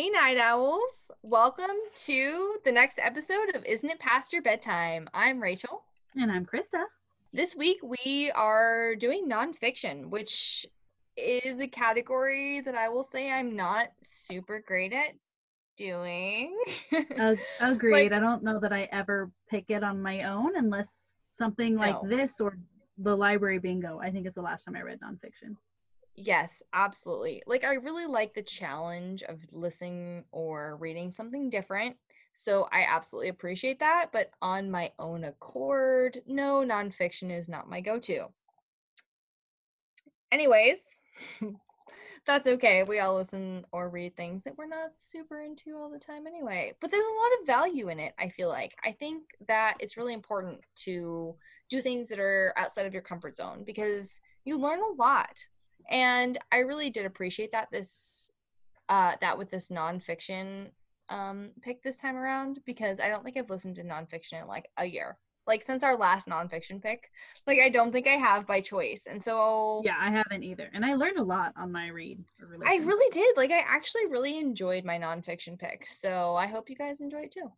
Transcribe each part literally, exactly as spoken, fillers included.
Hey, Night Owls. Welcome to the next episode of Isn't It Past Your Bedtime? I'm Rachel. And I'm Krista. This week we are doing nonfiction, which is a category that I will say I'm not super great at doing. Agreed. Like, I don't know that I ever pick it on my own unless something like no. this or the library bingo, I think, is the last time I read nonfiction. Yes, absolutely. Like, I really like the challenge of listening or reading something different. So I absolutely appreciate that. But on my own accord, no, nonfiction is not my go-to. Anyways, that's okay. We all listen or read things that we're not super into all the time anyway. But there's a lot of value in it, I feel like. I think that it's really important to do things that are outside of your comfort zone because you learn a lot. And I really did appreciate that this, uh, that with this nonfiction um, pick this time around, because I don't think I've listened to nonfiction in like a year, like since our last nonfiction pick. Like, I don't think I have by choice. And so, yeah, I haven't either. And I learned a lot on my read. I really did. Like, I actually really enjoyed my nonfiction pick. So I hope you guys enjoy it too.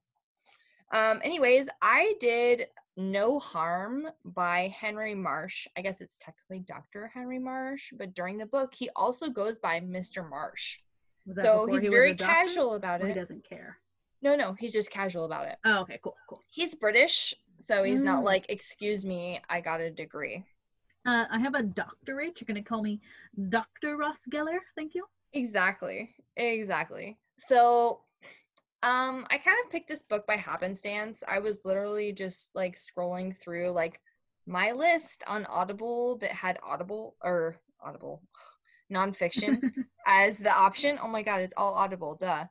Um, anyways, I did No Harm by Henry Marsh. I guess it's technically Doctor Henry Marsh, but during the book, he also goes by Mister Marsh. So he's he very casual about it. He doesn't care. No, no, he's just casual about it. Oh, okay, cool, cool. He's British, so he's mm. not like, excuse me, I got a degree. Uh, I have a doctorate. You're going to call me Doctor Ross Geller. Thank you. Exactly, exactly. So... Um, I kind of picked this book by happenstance. I was literally just like scrolling through like my list on Audible that had Audible or Audible nonfiction as the option. Oh my God, it's all Audible, duh.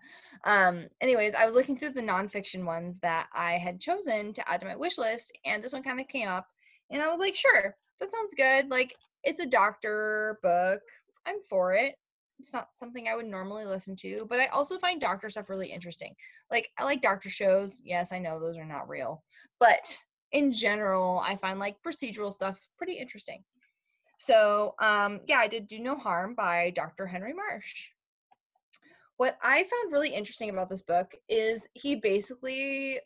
Um, anyways, I was looking through the nonfiction ones that I had chosen to add to my wish list, and this one kind of came up, and I was like, sure, that sounds good. Like, it's a doctor book. I'm for it. It's not something I would normally listen to, but I also find doctor stuff really interesting. Like, I like doctor shows. Yes, I know those are not real, but in general, I find like procedural stuff pretty interesting. So, um, yeah, I did Do No Harm by Doctor Henry Marsh. What I found really interesting about this book is he basically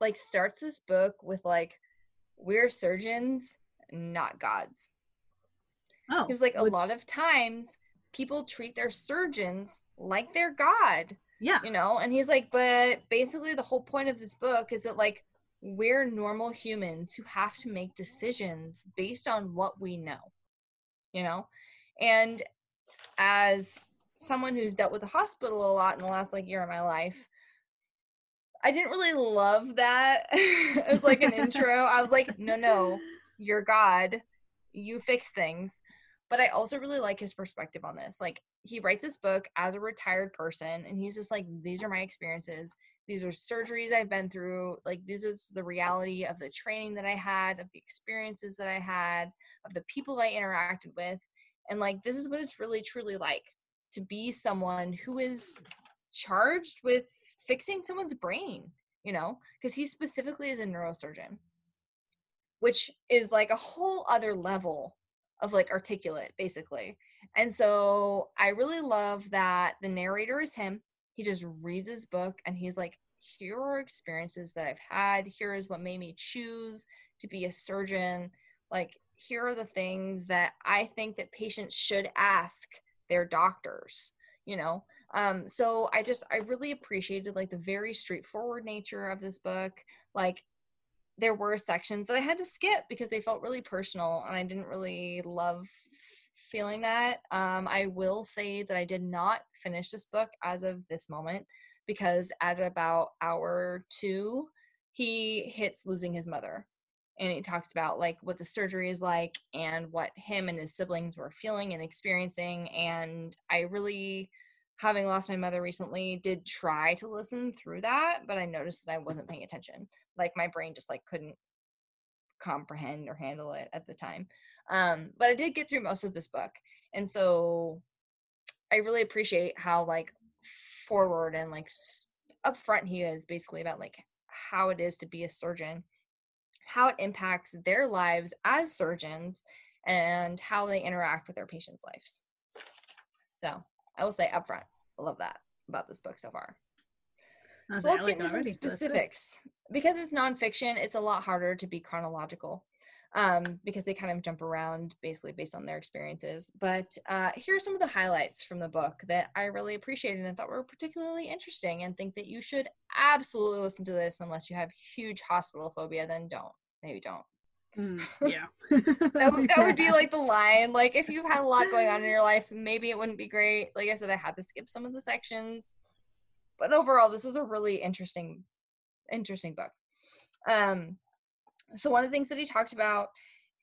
like starts this book with like, we're surgeons, not gods. Oh, he was like, which- a lot of times people treat their surgeons like they're God. Yeah. You know, and he's like, but basically the whole point of this book is that like, we're normal humans who have to make decisions based on what we know, you know? And as someone who's dealt with the hospital a lot in the last like year of my life, I didn't really love that as like an intro. I was like, no, no, you're God. You fix things. But I also really like his perspective on this. Like, he writes this book as a retired person, and he's just like, these are my experiences. These are surgeries I've been through. Like, this is the reality of the training that I had, of the experiences that I had, of the people I interacted with. And like, this is what it's really truly like to be someone who is charged with fixing someone's brain, you know, because he specifically is a neurosurgeon, which is like a whole other level of like articulate, basically. And so I really love that the narrator is him. He just reads his book and he's like, here are experiences that I've had. Here is what made me choose to be a surgeon. Like, here are the things that I think that patients should ask their doctors, you know? Um, so I just, I really appreciated like the very straightforward nature of this book. Like, there were sections that I had to skip because they felt really personal and I didn't really love feeling that. Um, I will say that I did not finish this book as of this moment because at about hour two, he hits losing his mother. And he talks about like what the surgery is like and what him and his siblings were feeling and experiencing. And I really, having lost my mother recently, did try to listen through that, but I noticed that I wasn't paying attention. Like, my brain just like couldn't comprehend or handle it at the time. Um, but I did get through most of this book. And so I really appreciate how like forward and like upfront he is basically about like how it is to be a surgeon, how it impacts their lives as surgeons, and how they interact with their patients' lives. So I will say upfront, I love that. about this book so far. Okay, so let's like get into some specifics. Because it's nonfiction, it's a lot harder to be chronological um, because they kind of jump around basically based on their experiences. But uh, here are some of the highlights from the book that I really appreciated and thought were particularly interesting, and think that you should absolutely listen to this unless you have huge hospital phobia, then don't. Maybe don't. Mm, yeah. that, would, that would be like the line. Like if you've had a lot going on in your life, maybe it wouldn't be great. Like I said, I had to skip some of the sections. But overall, this was a really interesting, interesting book. Um, so one of the things that he talked about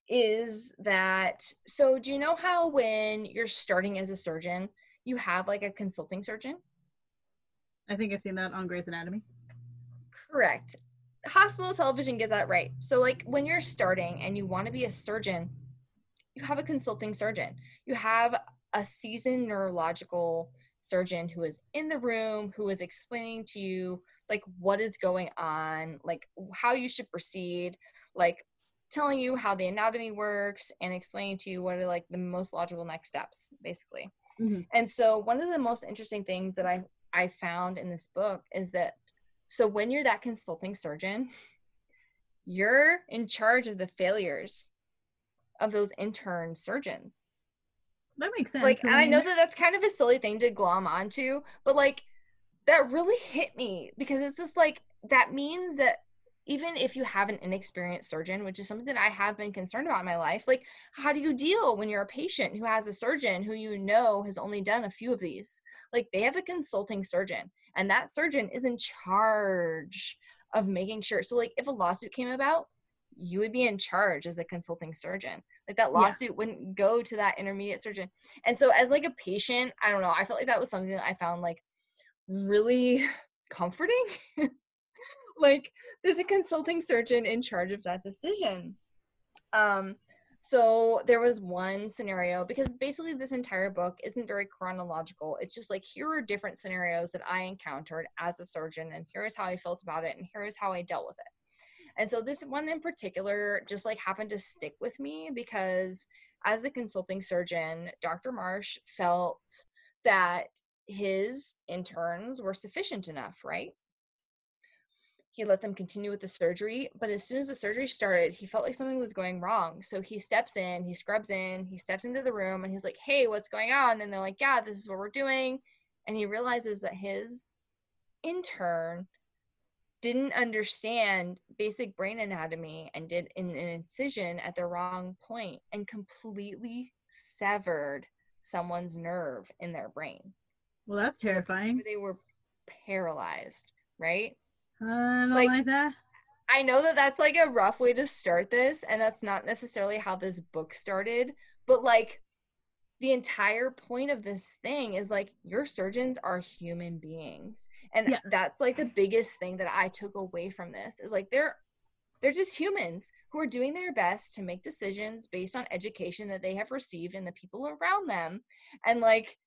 is that, so do you know how when you're starting as a surgeon, you have like a consulting surgeon? I think I've seen that on Grey's Anatomy. Correct. Hospital television get that right. So like when you're starting and you want to be a surgeon, you have a consulting surgeon. You have a seasoned neurological surgeon who is in the room, who is explaining to you like what is going on, like how you should proceed, like telling you how the anatomy works and explaining to you what are like the most logical next steps, basically. Mm-hmm. And so one of the most interesting things that I, I found in this book is that, so when you're that consulting surgeon, you're in charge of the failures of those intern surgeons. That makes sense. Like, and I know that that's kind of a silly thing to glom onto, but like that really hit me because it's just like, that means that even if you have an inexperienced surgeon, which is something that I have been concerned about in my life, like how do you deal when you're a patient who has a surgeon who you know has only done a few of these? Like they have a consulting surgeon and that surgeon is in charge of making sure. So like if a lawsuit came about, you would be in charge as the consulting surgeon. Like that lawsuit yeah. wouldn't go to that intermediate surgeon. And so as like a patient, I don't know, I felt like that was something that I found like really comforting. Like there's a consulting surgeon in charge of that decision. Um, so there was one scenario, because basically this entire book isn't very chronological. It's just like, here are different scenarios that I encountered as a surgeon, and here is how I felt about it, and here is how I dealt with it. And so this one in particular just like happened to stick with me because as a consulting surgeon, Doctor Marsh felt that his interns were sufficient enough, right? He let them continue with the surgery, but as soon as the surgery started, he felt like something was going wrong. So he steps in, he scrubs in, he steps into the room and he's like, hey, what's going on? And they're like, yeah, this is what we're doing. And he realizes that his intern didn't understand basic brain anatomy and did an incision at the wrong point and completely severed someone's nerve in their brain. Well, that's terrifying. So they were paralyzed, right? Uh, I don't like, like that. I know that that's like a rough way to start this, and that's not necessarily how this book started, but like the entire point of this thing is like your surgeons are human beings. And yeah. that's like the biggest thing that I took away from this is like they're they're just humans who are doing their best to make decisions based on education that they have received and the people around them. And like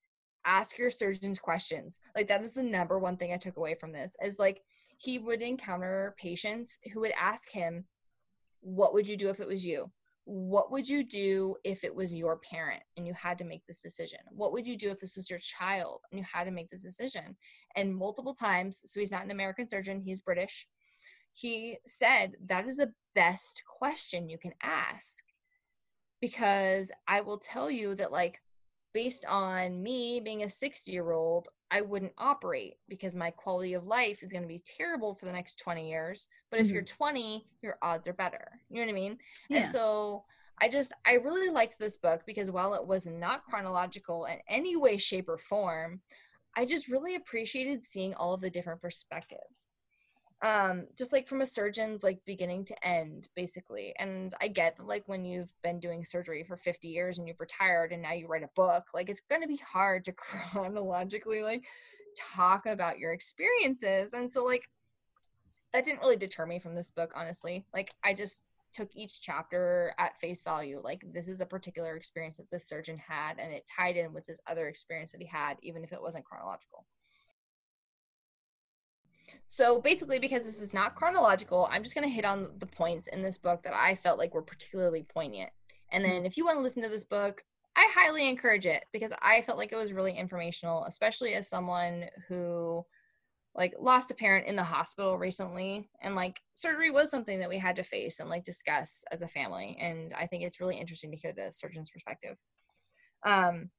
ask your surgeons questions. Like that is the number one thing I took away from this is like he would encounter patients who would ask him, what would you do if it was you? What would you do if it was your parent and you had to make this decision? What would you do if this was your child and you had to make this decision? And multiple times, so he's not an American surgeon, he's British, he said, that is the best question you can ask. Because I will tell you that like, based on me being a sixty year old, I wouldn't operate because my quality of life is going to be terrible for the next twenty years. But mm-hmm. if you're twenty, your odds are better. You know what I mean? Yeah. And so I just, I really liked this book because while it was not chronological in any way, shape, or form, I just really appreciated seeing all of the different perspectives. Um, just like from a surgeon's like beginning to end, basically. And I get that like when you've been doing surgery for fifty years and you've retired and now you write a book, like it's going to be hard to chronologically like talk about your experiences. And so like that didn't really deter me from this book, honestly. Like I just took each chapter at face value. Like this is a particular experience that this surgeon had and it tied in with this other experience that he had, even if it wasn't chronological. So basically, because this is not chronological, I'm just going to hit on the points in this book that I felt like were particularly poignant. And then if you want to listen to this book, I highly encourage it because I felt like it was really informational, especially as someone who like lost a parent in the hospital recently, and like surgery was something that we had to face and like discuss as a family. And I think it's really interesting to hear the surgeon's perspective. Um,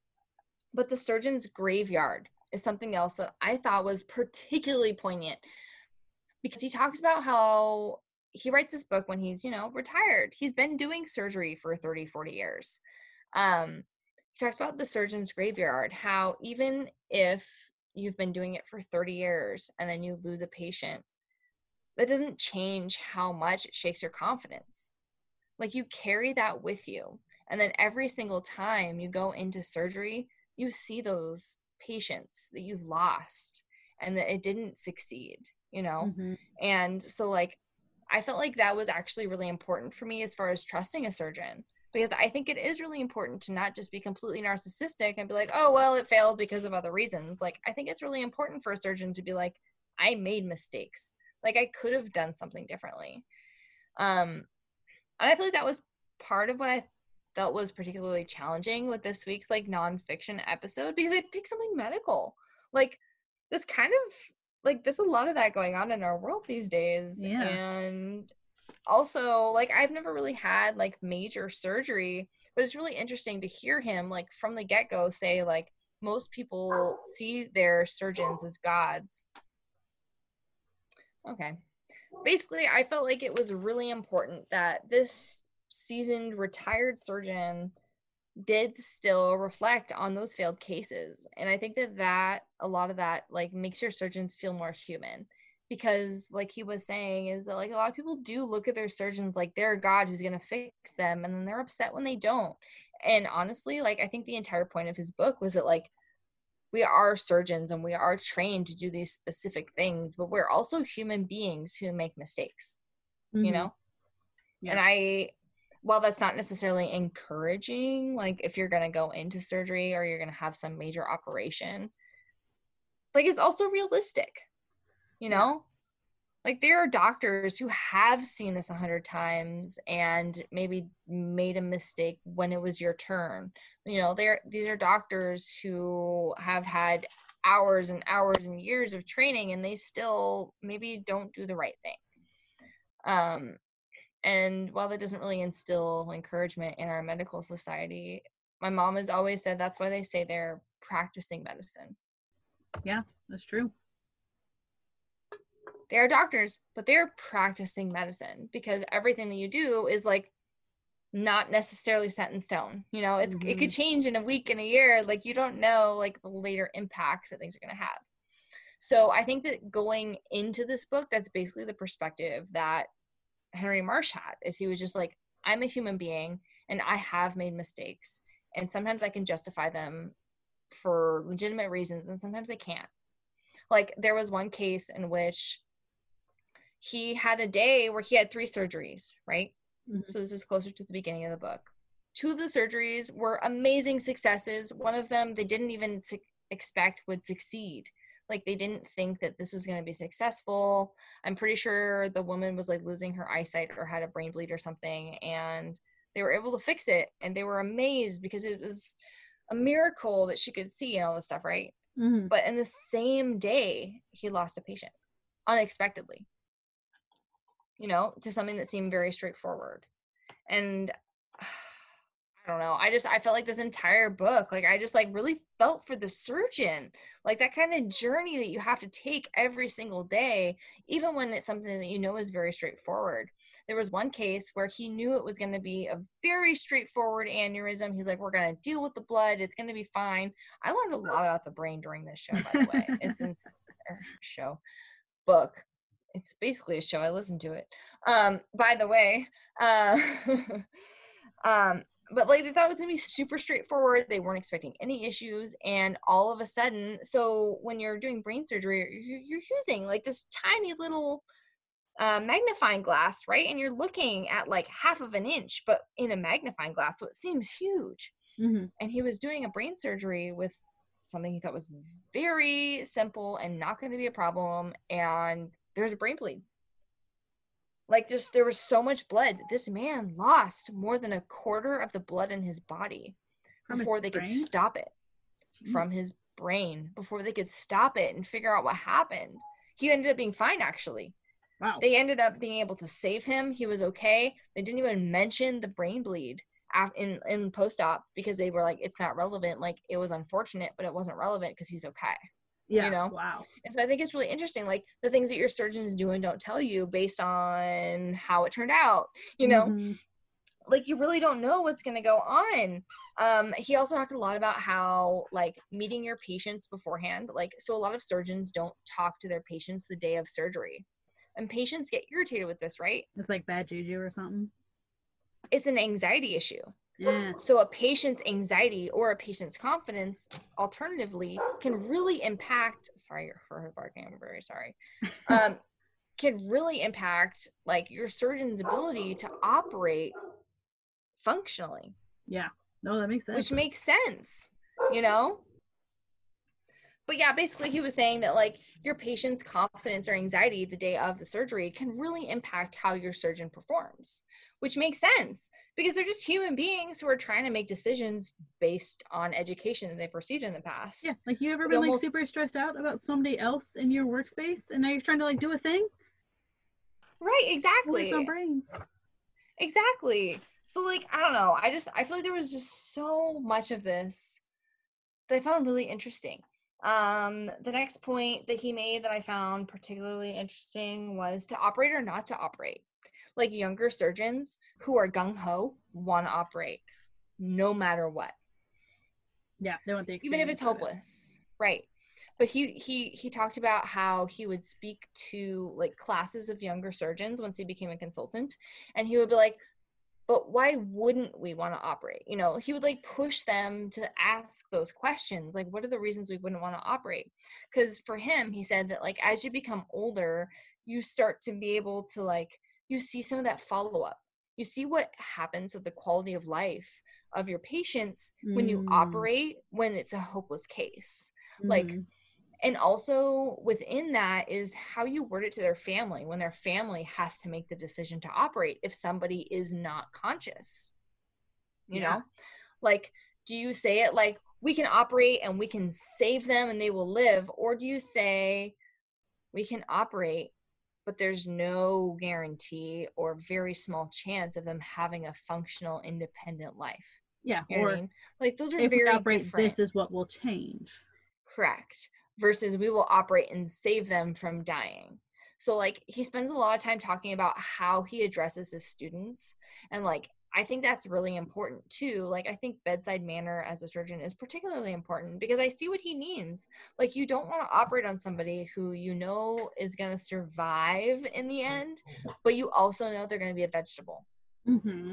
but the surgeon's graveyard is something else that I thought was particularly poignant, because he talks about how he writes this book when he's, you know, retired. He's been doing surgery for thirty, forty years. Um, he talks about the surgeon's graveyard, how even if you've been doing it for thirty years and then you lose a patient, that doesn't change how much it shakes your confidence. Like you carry that with you. And then every single time you go into surgery, you see those patients that you've lost and that it didn't succeed, you know? Mm-hmm. And so like, I felt like that was actually really important for me as far as trusting a surgeon, because I think it is really important to not just be completely narcissistic and be like, oh, well, it failed because of other reasons. Like, I think it's really important for a surgeon to be like, I made mistakes. Like, I could have done something differently. Um, and I feel like that was part of what I felt was particularly challenging with this week's, like, nonfiction episode, because I picked something medical. Like, that's kind of... like, there's a lot of that going on in our world these days. Yeah. And also, like, I've never really had, like, major surgery, but it's really interesting to hear him, like, from the get-go say, like, most people see their surgeons as gods. Okay. Basically, I felt like it was really important that this seasoned retired surgeon did still reflect on those failed cases. And I think that that a lot of that like makes your surgeons feel more human, because like he was saying is that like a lot of people do look at their surgeons like they're a god who's going to fix them, and then they're upset when they don't. And honestly, like I think the entire point of his book was that like we are surgeons and we are trained to do these specific things, but we're also human beings who make mistakes. Mm-hmm. You know? Yeah. And I While that's not necessarily encouraging, like if you're going to go into surgery or you're going to have some major operation, like it's also realistic, you know? Yeah. Like there are doctors who have seen this a hundred times and maybe made a mistake when it was your turn. You know, there these are doctors who have had hours and hours and years of training, and they still maybe don't do the right thing. Um, And while that doesn't really instill encouragement in our medical society, my mom has always said that's why they say they're practicing medicine. Yeah, that's true. They are doctors, but they're practicing medicine, because everything that you do is like not necessarily set in stone. You know, it's mm-hmm. it could change in a week, in a year. Like you don't know like the later impacts that things are going to have. So I think that going into this book, that's basically the perspective that Henry Marsh had, is he was just like, I'm a human being and I have made mistakes, and sometimes I can justify them for legitimate reasons and sometimes I can't. Like there was one case in which he had a day where he had three surgeries, right? Mm-hmm. So this is closer to the beginning of the book. Two of the surgeries were amazing successes. One of them they didn't even su- expect would succeed. Like they didn't think that this was going to be successful. I'm pretty sure the woman was like losing her eyesight or had a brain bleed or something, and they were able to fix it, and they were amazed because it was a miracle that she could see and all this stuff, right? Mm-hmm. But in the same day, he lost a patient unexpectedly, you know, to something that seemed very straightforward. And I don't know. I just, I felt like this entire book, like I just like really felt for the surgeon, like that kind of journey that you have to take every single day, even when it's something that you know is very straightforward. There was one case where he knew it was going to be a very straightforward aneurysm. He's like, we're going to deal with the blood. It's going to be fine. I learned a lot about the brain during this show, by the way. It's in show book. It's basically a show. I listened to it. Um, by the way, uh, um, But, like, they thought it was going to be super straightforward. They weren't expecting any issues. And all of a sudden, so when you're doing brain surgery, you're using, like, this tiny little uh, magnifying glass, right? And you're looking at, like, half of an inch, but in a magnifying glass. So it seems huge. Mm-hmm. And he was doing a brain surgery with something he thought was very simple and not going to be a problem. And there's a brain bleed. Like, just, there was so much blood. This man lost more than a quarter of the blood in his body. before they could stop it from his brain, before they could stop it and figure out what happened. He ended up being fine, actually. Wow. They ended up being able to save him. He was okay. They didn't even mention the brain bleed in, in post-op because they were like, it's not relevant. Like, it was unfortunate, but it wasn't relevant because he's okay. Yeah. You know? Wow. And so I think it's really interesting, like, the things that your surgeons do and don't tell you based on how it turned out, you know? Mm-hmm. Like, you really don't know what's going to go on. Um, he also talked a lot about how, like, meeting your patients beforehand. Like, so a lot of surgeons don't talk to their patients the day of surgery. And patients get irritated with this, right? It's like bad juju or something. It's an anxiety issue. Yeah. So a patient's anxiety or a patient's confidence, alternatively, can really impact, sorry for her barking, I'm very sorry, um, can really impact, like, your surgeon's ability to operate functionally. Yeah. No, that makes sense. Which makes sense, you know? But yeah, basically he was saying that, like, your patient's confidence or anxiety the day of the surgery can really impact how your surgeon performs, which makes sense because they're just human beings who are trying to make decisions based on education that they've received in the past. Yeah. Like, you ever been almost, like, super stressed out about somebody else in your workspace and now you're trying to, like, do a thing? Right. Exactly. It's on brains. Exactly. So, like, I don't know. I just, I feel like there was just so much of this that I found really interesting. Um, the next point that he made that I found particularly interesting was to operate or not to operate. Like, younger surgeons who are gung-ho want to operate no matter what. Yeah, they want the experience. Even if it's hopeless. It. Right. But he, he, he talked about how he would speak to, like, classes of younger surgeons once he became a consultant, and he would be like, but why wouldn't we want to operate? You know, he would, like, push them to ask those questions. Like, what are the reasons we wouldn't want to operate? Because for him, he said that, like, as you become older, you start to be able to, like, you see some of that follow-up. You see what happens with the quality of life of your patients mm. when you operate, when it's a hopeless case. Mm. Like, and also within that is how you word it to their family when their family has to make the decision to operate if somebody is not conscious, you yeah. know? Like, do you say it like, we can operate and we can save them and they will live? Or do you say, we can operate, but there's no guarantee or very small chance of them having a functional, independent life? Yeah. You know what I mean? Like, those are very operate, different. This is what will change. Correct. Versus we will operate and save them from dying. So, like, he spends a lot of time talking about how he addresses his students. And, like, I think that's really important too. Like, I think bedside manner as a surgeon is particularly important because I see what he means. Like, you don't want to operate on somebody who you know is going to survive in the end, but you also know they're going to be a vegetable. Mm-hmm.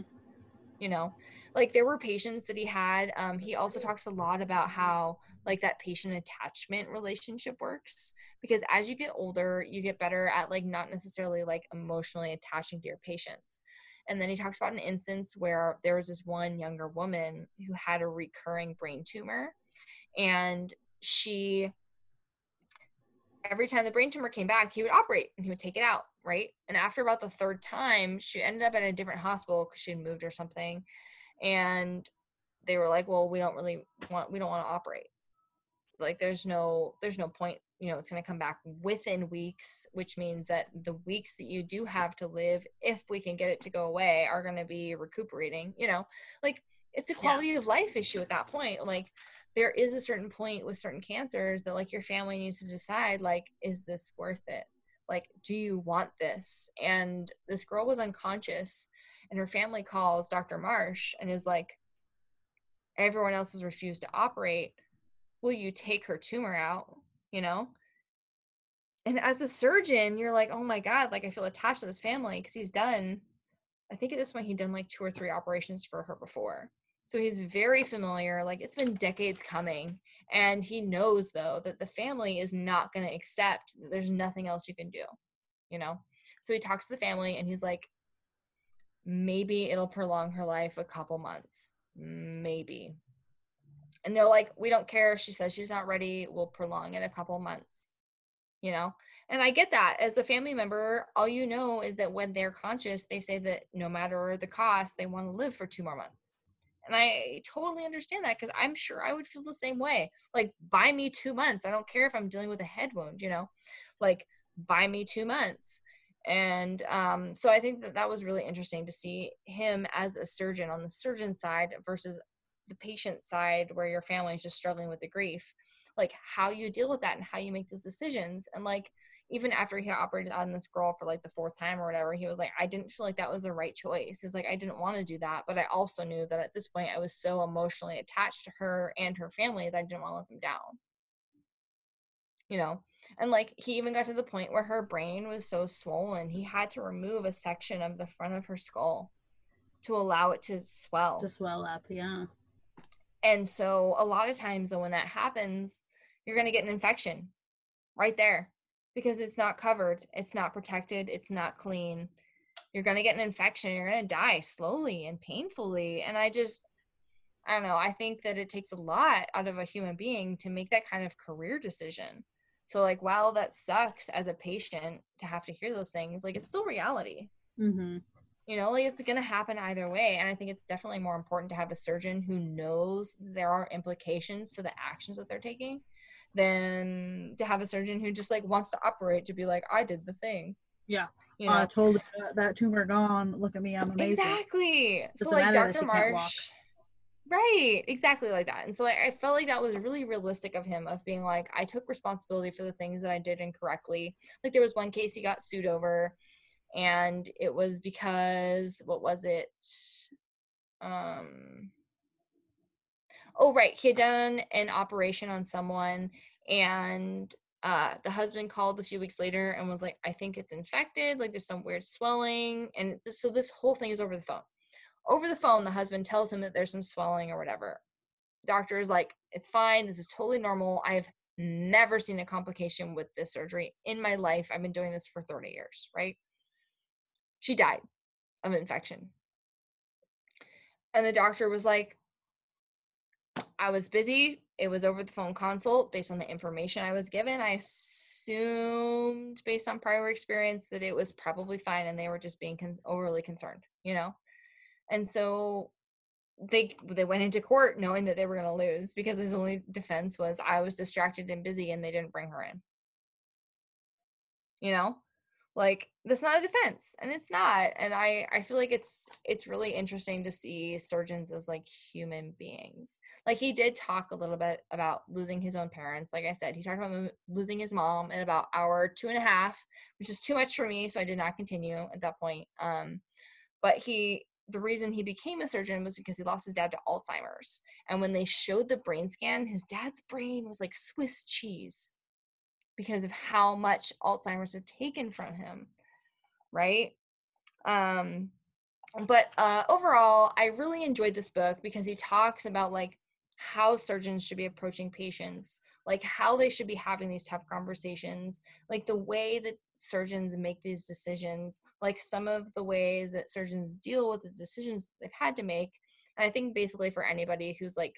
You know, like, there were patients that he had. Um, he also talks a lot about how, like, that patient attachment relationship works because as you get older, you get better at, like, not necessarily, like, emotionally attaching to your patients. And then he talks about an instance where there was this one younger woman who had a recurring brain tumor, and she, every time the brain tumor came back, he would operate and he would take it out. Right. And after about the third time, she ended up at a different hospital because she had moved or something. And they were like, well, we don't really want, we don't want to operate. Like, there's no, there's no point, you know, it's going to come back within weeks, which means that the weeks that you do have to live, if we can get it to go away, are going to be recuperating, you know, like, it's a quality yeah. of life issue at that point. Like, there is a certain point with certain cancers that, like, your family needs to decide, like, is this worth it? Like, do you want this? And this girl was unconscious, and her family calls Doctor Marsh and is like, everyone else has refused to operate. Will you take her tumor out? You know? And as a surgeon, you're like, oh my God, like, I feel attached to this family because he's done, I think at this point he'd done like two or three operations for her before. So he's very familiar, like, it's been decades coming. And he knows, though, that the family is not going to accept that there's nothing else you can do, you know? So he talks to the family and he's like, maybe it'll prolong her life a couple months, maybe. And they're like, we don't care. She says she's not ready. We'll prolong it a couple months, you know? And I get that. As a family member, all you know is that when they're conscious, they say that no matter the cost, they want to live for two more months. And I totally understand that, because I'm sure I would feel the same way. Like, buy me two months. I don't care if I'm dealing with a head wound, you know, like buy me two months. And um, so I think that that was really interesting to see him as a surgeon on the surgeon side versus the patient side, where your family is just struggling with the grief, like how you deal with that and how you make those decisions. And like, even after he operated on this girl for like the fourth time or whatever, he was like, I didn't feel like that was the right choice. He's like, I didn't want to do that. But I also knew that at this point I was so emotionally attached to her and her family that I didn't want to let them down, you know? And like, he even got to the point where her brain was so swollen, he had to remove a section of the front of her skull to allow it to swell. To swell up, yeah. And so a lot of times though, when that happens, you're going to get an infection right there, because it's not covered, it's not protected, it's not clean. You're going to get an infection, you're going to die slowly and painfully. And I just, I don't know, I think that it takes a lot out of a human being to make that kind of career decision. So like, while that sucks as a patient to have to hear those things, like it's still reality. Mm-hmm. You know, like it's going to happen either way. And I think it's definitely more important to have a surgeon who knows there are implications to the actions that they're taking, than to have a surgeon who just like wants to operate to be like, I did the thing. Yeah. You know, I told that, that tumor gone. Look at me. I'm amazing. Exactly. So like Doctor Marsh. Right. Exactly like that. And so I, I felt like that was really realistic of him, of being like, I took responsibility for the things that I did incorrectly. Like there was one case he got sued over, and it was because, what was it? Um, Oh, right. He had done an operation on someone, and uh, the husband called a few weeks later and was like, I think it's infected. Like there's some weird swelling. And this, so this whole thing is over the phone. Over the phone, the husband tells him that there's some swelling or whatever. Doctor is like, it's fine. This is totally normal. I've never seen a complication with this surgery in my life. I've been doing this for thirty years, right? She died of infection. And the doctor was like, I was busy. It was over the phone consult. Based on the information I was given, I assumed based on prior experience that it was probably fine, and they were just being con- overly concerned, you know? And so they they went into court knowing that they were going to lose, because his only defense was, I was distracted and busy and they didn't bring her in. You know? Like, that's not a defense, and it's not. And I, I feel like it's it's really interesting to see surgeons as like human beings. Like, he did talk a little bit about losing his own parents. Like I said, he talked about losing his mom at about hour two and a half, which is too much for me, so I did not continue at that point. Um, but he, the reason he became a surgeon was because he lost his dad to Alzheimer's. And when they showed the brain scan, his dad's brain was like Swiss cheese, because of how much Alzheimer's had taken from him, right? Um, but uh, overall, I really enjoyed this book, because he talks about like how surgeons should be approaching patients, like how they should be having these tough conversations, like the way that surgeons make these decisions, like some of the ways that surgeons deal with the decisions they've had to make. And I think basically for anybody who's like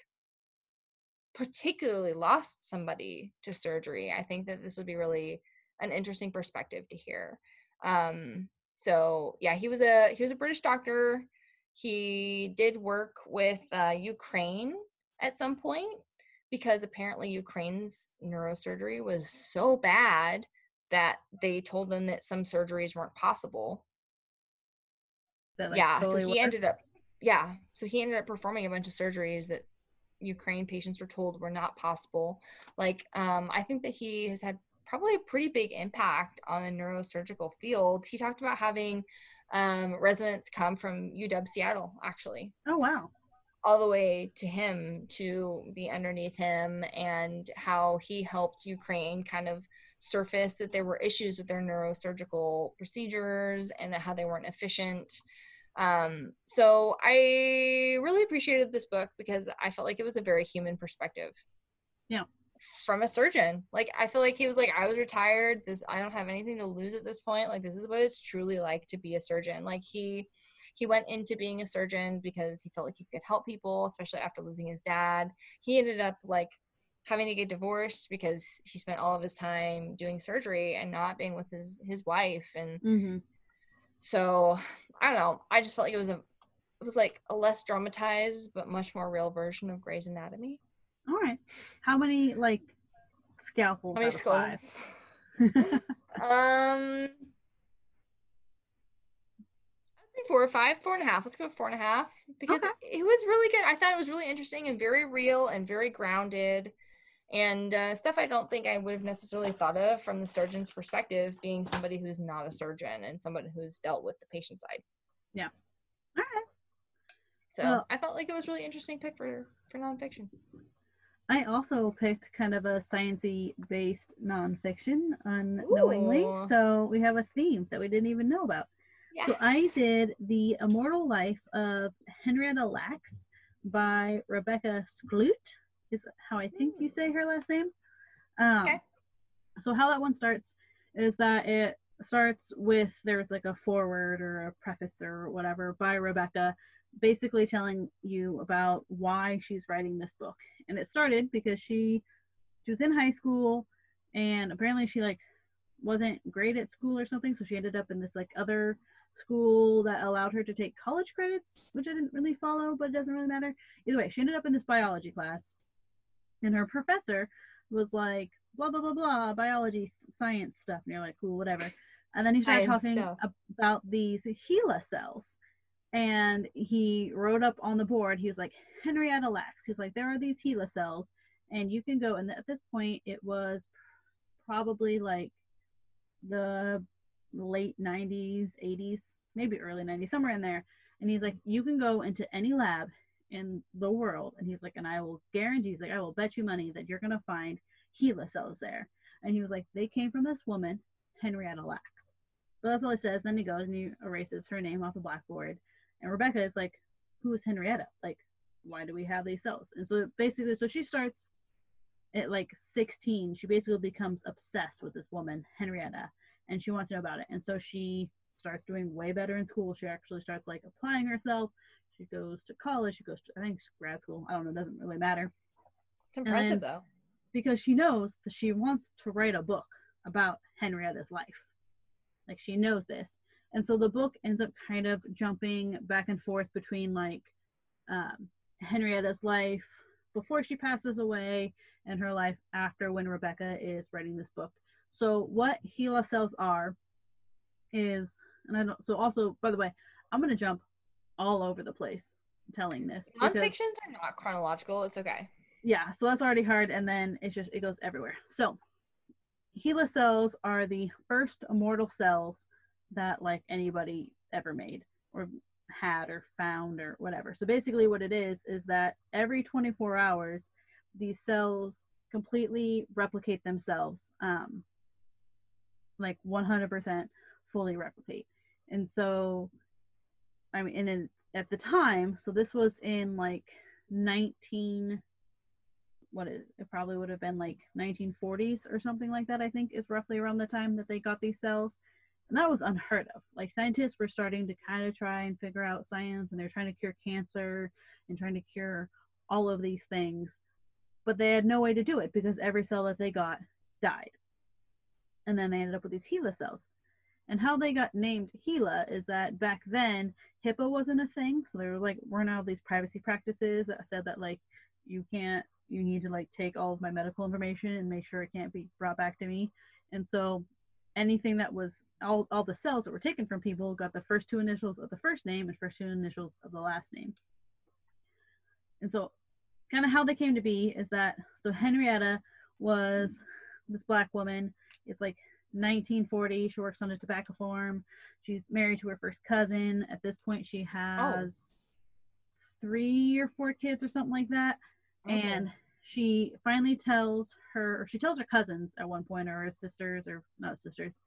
particularly lost somebody to surgery, I think that this would be really an interesting perspective to hear. Um, so yeah, he was a he was a British doctor. He did work with uh, Ukraine at some point, because apparently Ukraine's neurosurgery was so bad that they told them that some surgeries weren't possible. That, like, yeah, totally so he worked. ended up yeah, so he ended up performing a bunch of surgeries that Ukraine patients were told were not possible. Like, um, I think that he has had probably a pretty big impact on the neurosurgical field. He talked about having um, residents come from U W Seattle, actually. Oh, wow. All the way to him to be underneath him, and how he helped Ukraine kind of surface that there were issues with their neurosurgical procedures and that how they weren't efficient. Um, so I really appreciated this book, because I felt like it was a very human perspective. Yeah. From a surgeon. Like, I feel like he was like, I was retired. This, I don't have anything to lose at this point. Like, this is what it's truly like to be a surgeon. Like, he, he went into being a surgeon because he felt like he could help people, especially after losing his dad. He ended up like having to get divorced because he spent all of his time doing surgery and not being with his, his wife. And mm-hmm. So I don't know. I just felt like it was a it was like a less dramatized but much more real version of Grey's Anatomy. All right. How many like scalpels? How many skulls? um, I'd say four or five, four and a half. Let's go with four and a half because okay. it, it was really good. I thought it was really interesting and very real and very grounded, and uh, stuff I don't think I would have necessarily thought of from the surgeon's perspective, being somebody who's not a surgeon and someone who's dealt with the patient side. Yeah. All right. So well, I felt like it was a really interesting pick for, for nonfiction. I also picked kind of a science-y based nonfiction unknowingly. Ooh. So we have a theme that we didn't even know about. Yes. So I did The Immortal Life of Henrietta Lacks by Rebecca Skloot, is how I think you say her last name. Um, okay. So how that one starts is that it starts with, there's like a foreword or a preface or whatever by Rebecca, basically telling you about why she's writing this book. And it started because she, she was in high school and apparently she like wasn't great at school or something. So she ended up in this like other school that allowed her to take college credits, which I didn't really follow, but it doesn't really matter. Either way, she ended up in this biology class. And her professor was like, blah, blah, blah, blah, biology, science stuff. And you're like, cool, whatever. And then he started talking stuff. about these HeLa cells. And he wrote up on the board, he was like, Henrietta Lacks. He was like, there are these HeLa cells. And you can go, and at this point, it was probably like the late nineties, eighties, maybe early nineties, somewhere in there. And he's like, you can go into any lab in the world, and he's like, and I will guarantee, he's like, I will bet you money that you're gonna find HeLa cells there. And he was like, they came from this woman, Henrietta Lacks. But that's all he says. Then he goes and he erases her name off the blackboard, and Rebecca is like, who is Henrietta? Like, why do we have these cells? And so basically, so she starts at like sixteen, she basically becomes obsessed with this woman Henrietta, and she wants to know about it. And so she starts doing way better in school. She actually starts like applying herself. She goes to college. She goes to, I think, grad school. I don't know. It doesn't really matter. It's impressive, though. Because she knows that she wants to write a book about Henrietta's life. Like, she knows this. And so the book ends up kind of jumping back and forth between, like, um, Henrietta's life before she passes away and her life after, when Rebecca is writing this book. So what HeLa cells are is, and I don't, so also, by the way, I'm going to jump all over the place telling this. Nonfictions are not chronological. It's okay. Yeah, so that's already hard, and then it's just, it goes everywhere. So HeLa cells are the first immortal cells that like anybody ever made or had or found or whatever. So basically what it is is that every twenty-four hours these cells completely replicate themselves, um, like one hundred percent fully replicate. And so I mean, and in, at the time, so this was in like nineteen, what is it, it probably would have been like nineteen forties or something like that, I think, is roughly around the time that they got these cells. And that was unheard of. Like, scientists were starting to kind of try and figure out science, and they're trying to cure cancer and trying to cure all of these things, but they had no way to do it because every cell that they got died. And then they ended up with these HeLa cells. And how they got named HeLa is that back then HIPAA wasn't a thing, so there were like weren't all these privacy practices that said that like you can't, you need to like take all of my medical information and make sure it can't be brought back to me. And so anything that was all all the cells that were taken from people got the first two initials of the first name and first two initials of the last name. And so kind of how they came to be is that, so Henrietta was this black woman. It's like nineteen forty, she works on a tobacco farm. She's married to her first cousin. At this point she has oh. three or four kids or something like that. Okay. And she finally tells her, or she tells her cousins at one point, or her sisters, or not sisters,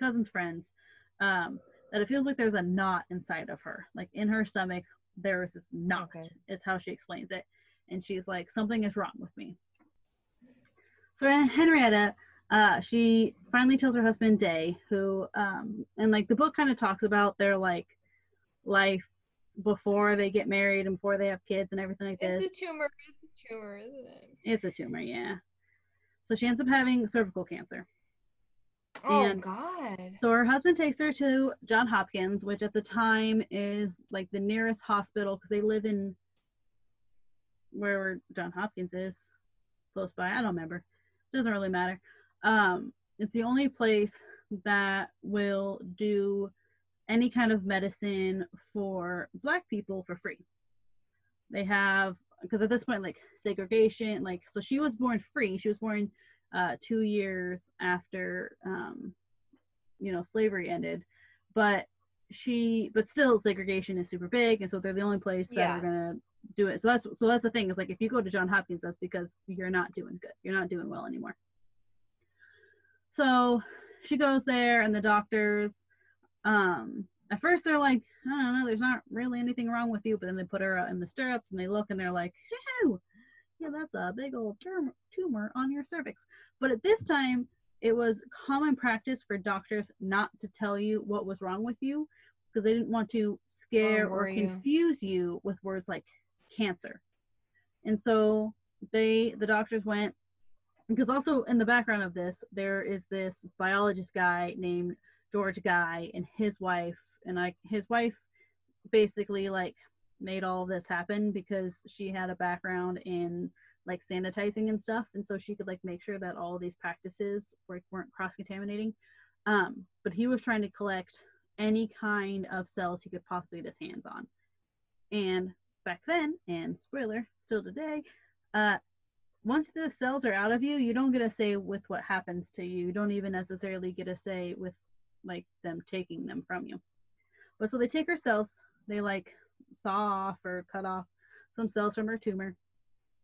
cousins, friends, um, that it feels like there's a knot inside of her. Like, in her stomach there is this knot, okay. is how she explains it. And she's like, something is wrong with me. So Henrietta, Uh, she finally tells her husband, Day, who, um, and like the book kind of talks about their like life before they get married and before they have kids and everything like this. It's a tumor. It's a tumor, isn't it? It's a tumor, yeah. So she ends up having cervical cancer. Oh, and God. So her husband takes her to John Hopkins, which at the time is like the nearest hospital, because they live in where John Hopkins is, close by. I don't remember. Doesn't really matter. Um, it's the only place that will do any kind of medicine for Black people for free. They have, because at this point, like, segregation, like, so she was born free. She was born uh, two years after, um, you know, slavery ended. But she, but still segregation is super big. And so they're the only place that yeah. are going to do it. So that's, so that's the thing is, like, if you go to John Hopkins, that's because you're not doing good. You're not doing well anymore. So she goes there, and the doctors, um, at first they're like, I don't know, there's not really anything wrong with you, but then they put her out in the stirrups, and they look, and they're like, hey, yeah, that's a big old term- tumor on your cervix. But at this time, it was common practice for doctors not to tell you what was wrong with you, because they didn't want to scare or confuse you? you with words like cancer. And so they, the doctors went, because also in the background of this, there is this biologist guy named George Gey, and his wife, and I, his wife basically like made all this happen because she had a background in like sanitizing and stuff, and so she could like make sure that all these practices were, weren't cross-contaminating. Um, but he was trying to collect any kind of cells he could possibly get his hands on. And back then, and spoiler, still today, uh, once the cells are out of you, you don't get a say with what happens to you. You don't even necessarily get a say with like them taking them from you. But so they take her cells, they like saw off or cut off some cells from her tumor,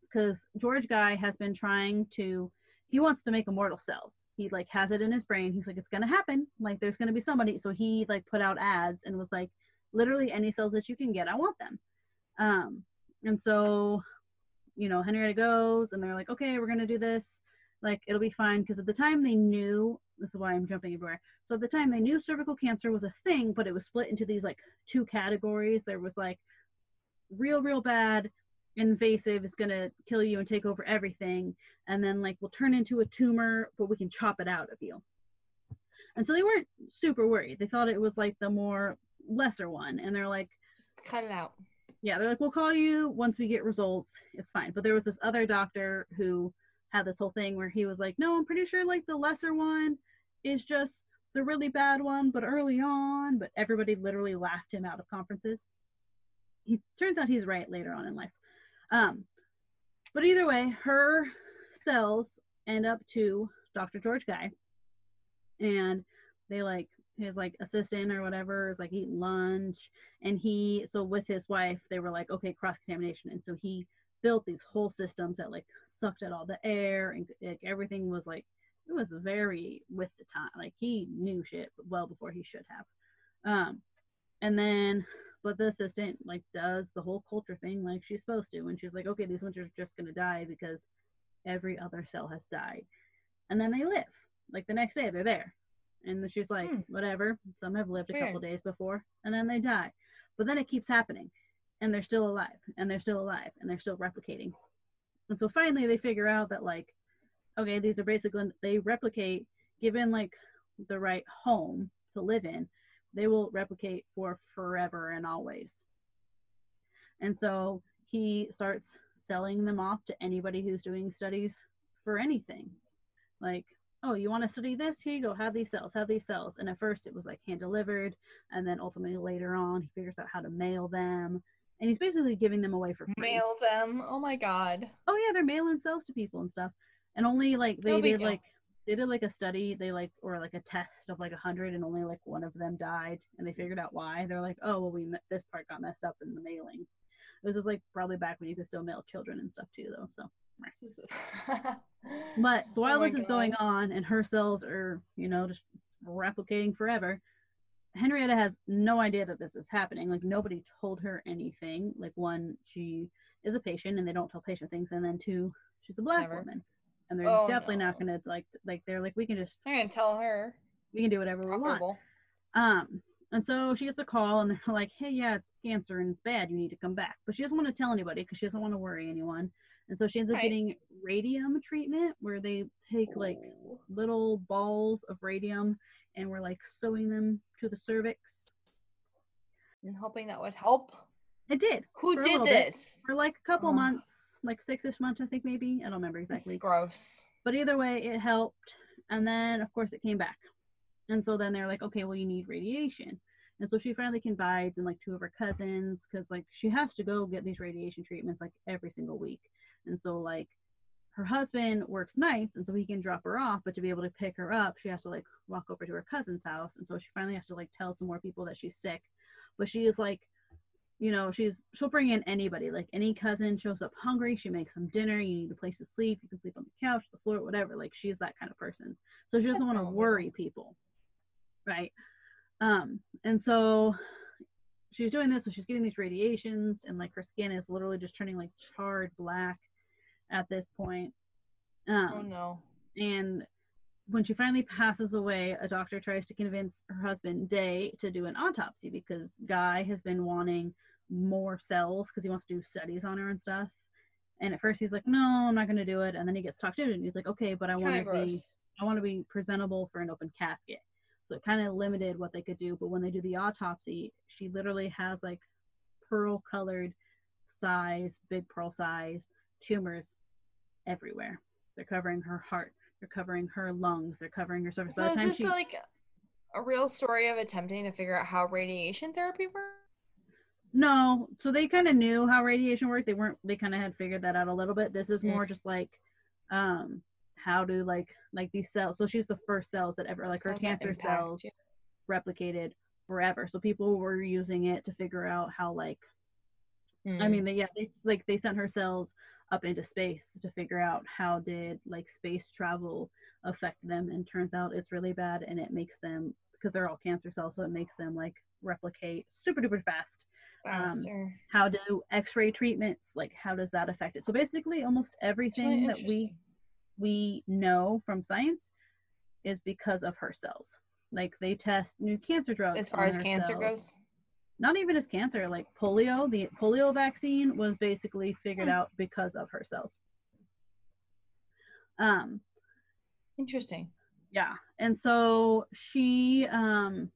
because George Gey has been trying to, he wants to make immortal cells. He like has it in his brain. He's like, it's gonna happen. Like, there's gonna be somebody. So he like put out ads and was like, literally any cells that you can get, I want them. Um, and so, you know, Henrietta goes, and they're like, okay, we're gonna do this. Like, it'll be fine, because at the time they knew, this is why I'm jumping everywhere. So at the time they knew cervical cancer was a thing, but it was split into these like two categories. There was like real, real bad, invasive, is going to kill you and take over everything. And then like, we'll turn into a tumor, but we can chop it out of you. And so they weren't super worried. They thought it was like the more lesser one. And they're like, just cut it out. Yeah. They're like, we'll call you once we get results. It's fine. But there was this other doctor who had this whole thing where he was like, no, I'm pretty sure like the lesser one is just the really bad one, but early on, but everybody literally laughed him out of conferences. He turns out he's right later on in life. Um, but either way, her cells end up to Doctor George Gey, and they like, his like assistant or whatever is like eating lunch, and he, so with his wife, they were like, okay, cross-contamination. And so he built these whole systems that like sucked at all the air, and like everything was like, it was very with the time, like he knew shit well before he should have. Um, and then, but the assistant like does the whole culture thing like she's supposed to, and she's like, okay, these ones are just gonna die because every other cell has died. And then they live, like the next day they're there, and then she's like, hmm. whatever, some have lived a Weird. couple days before, and then they die. But then it keeps happening, and they're still alive, and they're still alive, and they're still replicating. And so finally they figure out that like, okay, these are basically, they replicate, given like the right home to live in, they will replicate for forever and always. And so he starts selling them off to anybody who's doing studies for anything. Like, oh, you want to study this? Here you go, have these cells, have these cells. And at first it was like hand delivered. And then ultimately later on, he figures out how to mail them. And he's basically giving them away for free. Mail them. Oh my God. Oh yeah, they're mailing cells to people and stuff. And only like, they no did like, they did like a study, they like, or like a test of like a hundred, and only like one of them died, and they figured out why. They're like, oh, well, we, this part got messed up in the mailing. This is like probably back when you could still mail children and stuff too, though. So, but so while oh this God. is going on, and her cells are, you know, just replicating forever, Henrietta has no idea that this is happening. Like, nobody told her anything. Like, one, she is a patient, and they don't tell patient things, and then two, she's a Black Never. woman. And they're oh, definitely no. not going to, like, like, they're like, we can just, I'm going to tell her. We can do whatever we want. Um, and so she gets a call, and they're like, hey, yeah, it's cancer, and it's bad. You need to come back. But she doesn't want to tell anybody because she doesn't want to worry anyone. And so she ends up right. getting radium treatment, where they take like little balls of radium and we're like sewing them to the cervix. And hoping that would help. It did. Who did this? Bit, for like a couple oh. months, like six-ish months, I think maybe. I don't remember exactly. It's gross. But either way, it helped. And then, of course, it came back. And so then they're like, okay, well, you need radiation. And so she finally confides in like two of her cousins, because like she has to go get these radiation treatments like every single week. And so like her husband works nights, and so he can drop her off, but to be able to pick her up, she has to like walk over to her cousin's house. And so she finally has to like tell some more people that she's sick. But she is like, you know, she's she'll bring in anybody. Like any cousin shows up hungry, she makes them dinner. You need a place to sleep. You can sleep on the couch, the floor, whatever. Like she's that kind of person. So she doesn't want to worry people, right? Um, and so she's doing this, so she's getting these radiations, and like her skin is literally just turning like charred black at this point. Um, oh no! And when she finally passes away, a doctor tries to convince her husband Day to do an autopsy, because Guy has been wanting more cells because he wants to do studies on her and stuff. And at first he's like, "No, I'm not going to do it." And then he gets talked into it, and he's like, "Okay, but I want to be, I want to be presentable for an open casket." So it kind of limited what they could do. But when they do the autopsy, she literally has like pearl colored size, big pearl size tumors everywhere. They're covering her heart. They're covering her lungs. They're covering her cervix. So is this she... like a real story of attempting to figure out how radiation therapy works? No. So they kind of knew how radiation worked. They weren't, they kind of had figured that out a little bit. This is more mm. just like, um, how do like like these cells, so she's the first cells that ever like her That's cancer cells yeah. replicated forever, so people were using it to figure out how like mm. I mean they, yeah they, like they sent her cells up into space to figure out how did like space travel affect them, and turns out it's really bad, and it makes them, because they're all cancer cells, so it makes them like replicate super duper fast. Um, how do x-ray treatments, like how does that affect it? So basically almost everything really that we we know from science is because of her cells. Like they test new cancer drugs. As far as cancer goes? Not even as cancer, like polio, the polio vaccine was basically figured hmm. out because of her cells. Um, Interesting. Yeah. And so she, um,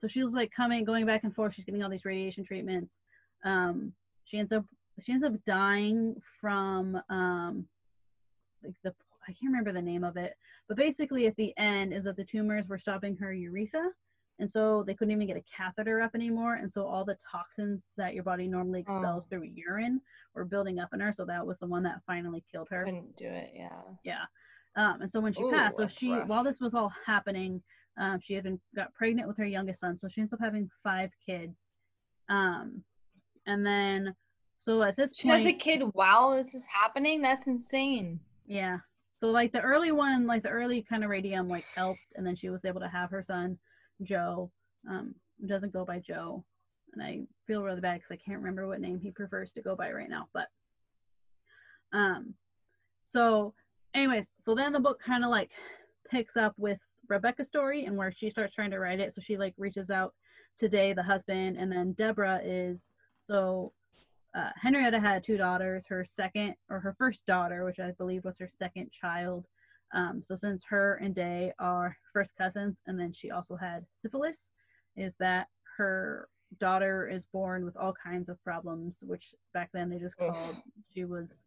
so she was like coming, going back and forth. She's getting all these radiation treatments. Um, she ends up, she ends up dying from um, like the, I can't remember the name of it, but basically at the end is that the tumors were stopping her urethra, and so they couldn't even get a catheter up anymore, and so all the toxins that your body normally expels oh. through urine were building up in her, so that was the one that finally killed her. Couldn't do it, yeah. Yeah. Um, and so when she Ooh, passed, so she, rough. while this was all happening, um, she had been, got pregnant with her youngest son, so she ends up having five kids. Um, and then, so at this she point- She has a kid while this is happening? That's insane. Yeah. So, like, the early one, like, the early kind of radium, like, helped, and then she was able to have her son, Joe, um, who doesn't go by Joe, and I feel really bad because I can't remember what name he prefers to go by right now, but, um, so, anyways, so then the book kind of, like, picks up with Rebecca's story and where she starts trying to write it, so she, like, reaches out to Day, the husband, and then Deborah is, so... Uh, Henrietta had two daughters. Her second, or her first daughter, which I believe was her second child. Um, so since her and Day are first cousins, and then she also had syphilis, is that her daughter is born with all kinds of problems, which back then they just called, she was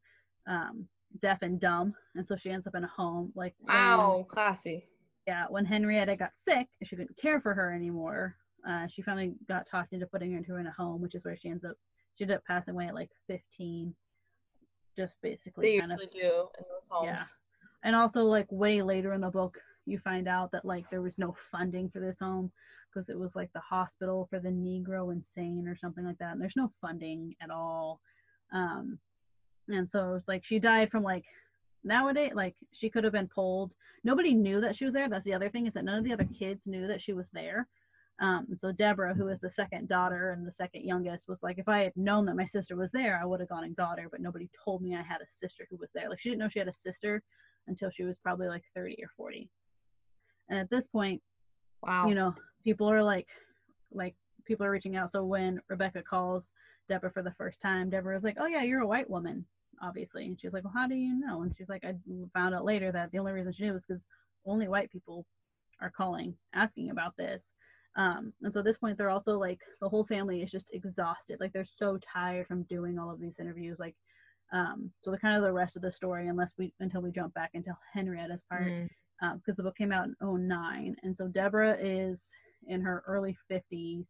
um, deaf and dumb, and so she ends up in a home. Like wow, when, classy. Yeah, when Henrietta got sick, and she couldn't care for her anymore. Uh, she finally got talked into putting her into in a home, which is where she ends up She ended up passing away at like fifteen, just basically. They kind usually of, do in those homes. Yeah. And also, like, way later in the book, you find out that, like, there was no funding for this home because it was, like, the hospital for the Negro insane or something like that. And there's no funding at all. Um, and so, like, she died from, like, nowadays, like, she could have been pulled. Nobody knew that she was there. That's the other thing, is that none of the other kids knew that she was there. Um, and so Deborah, who is the second daughter and the second youngest, was like, if I had known that my sister was there, I would have gone and got her, but nobody told me I had a sister who was there. Like, she didn't know she had a sister until she was probably like thirty or forty. And at this point, wow, you know, people are like, like people are reaching out. So when Rebecca calls Deborah for the first time, Deborah is like, oh yeah, you're a white woman. obviously. And she was like, well, how do you know? And she's like, I found out later that the only reason she did was because only white people are calling, asking about this. Um, and so at this point, they're also like, the whole family is just exhausted. Like, they're so tired from doing all of these interviews. Like, um, so the kind of the rest of the story, unless we, until we jump back into Henrietta's part, because mm-hmm. um, the book came out in oh nine. And so Deborah is in her early fifties,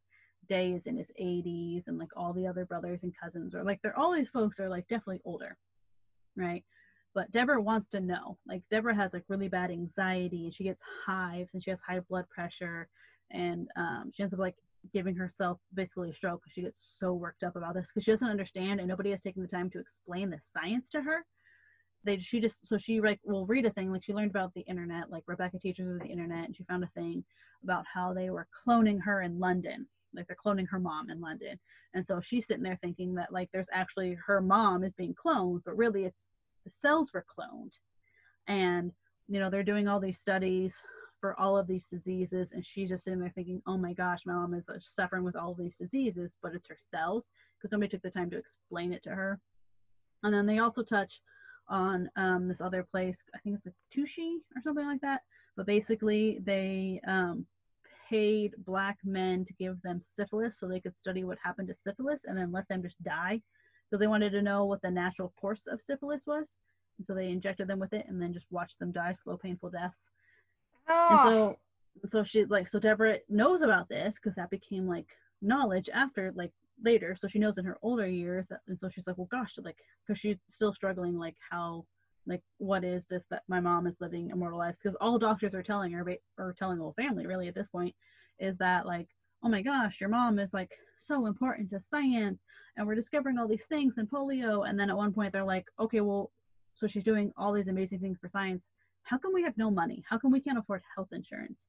Day is in his eighties, and like all the other brothers and cousins are like, they're all these folks are like definitely older, right? But Deborah wants to know. Like, Deborah has like really bad anxiety, and she gets hives, and she has high blood pressure, and um, she ends up like giving herself basically a stroke because she gets so worked up about this, because she doesn't understand, and nobody has taken the time to explain the science to her. They she just so she like will read a thing, like she learned about the internet, like Rebecca teaches her the internet, and she found a thing about how they were cloning her in London. Like, they're cloning her mom in London. And so she's sitting there thinking that like there's actually, her mom is being cloned, but really it's the cells were cloned. And, you know, they're doing all these studies for all of these diseases, and she's just sitting there thinking, oh my gosh, my mom is like, suffering with all of these diseases, but it's her cells, because nobody took the time to explain it to her. And then they also touch on um, this other place, I think it's like Tuskegee or something like that, but basically they um, paid black men to give them syphilis so they could study what happened to syphilis, and then let them just die, because they wanted to know what the natural course of syphilis was. And so they injected them with it and then just watched them die slow, painful deaths. Oh. And so, so she like, so Deborah knows about this because that became like knowledge after, like later. So she knows in her older years that, and so she's like, well, gosh, like, because she's still struggling, like how, like, what is this that my mom is living immortal lives? Because all doctors are telling her, or telling the whole family really at this point, is that like, oh my gosh, your mom is like so important to science, and we're discovering all these things in polio. And then at one point they're like, okay, well, so she's doing all these amazing things for science. How come we have no money? How come we can't afford health insurance?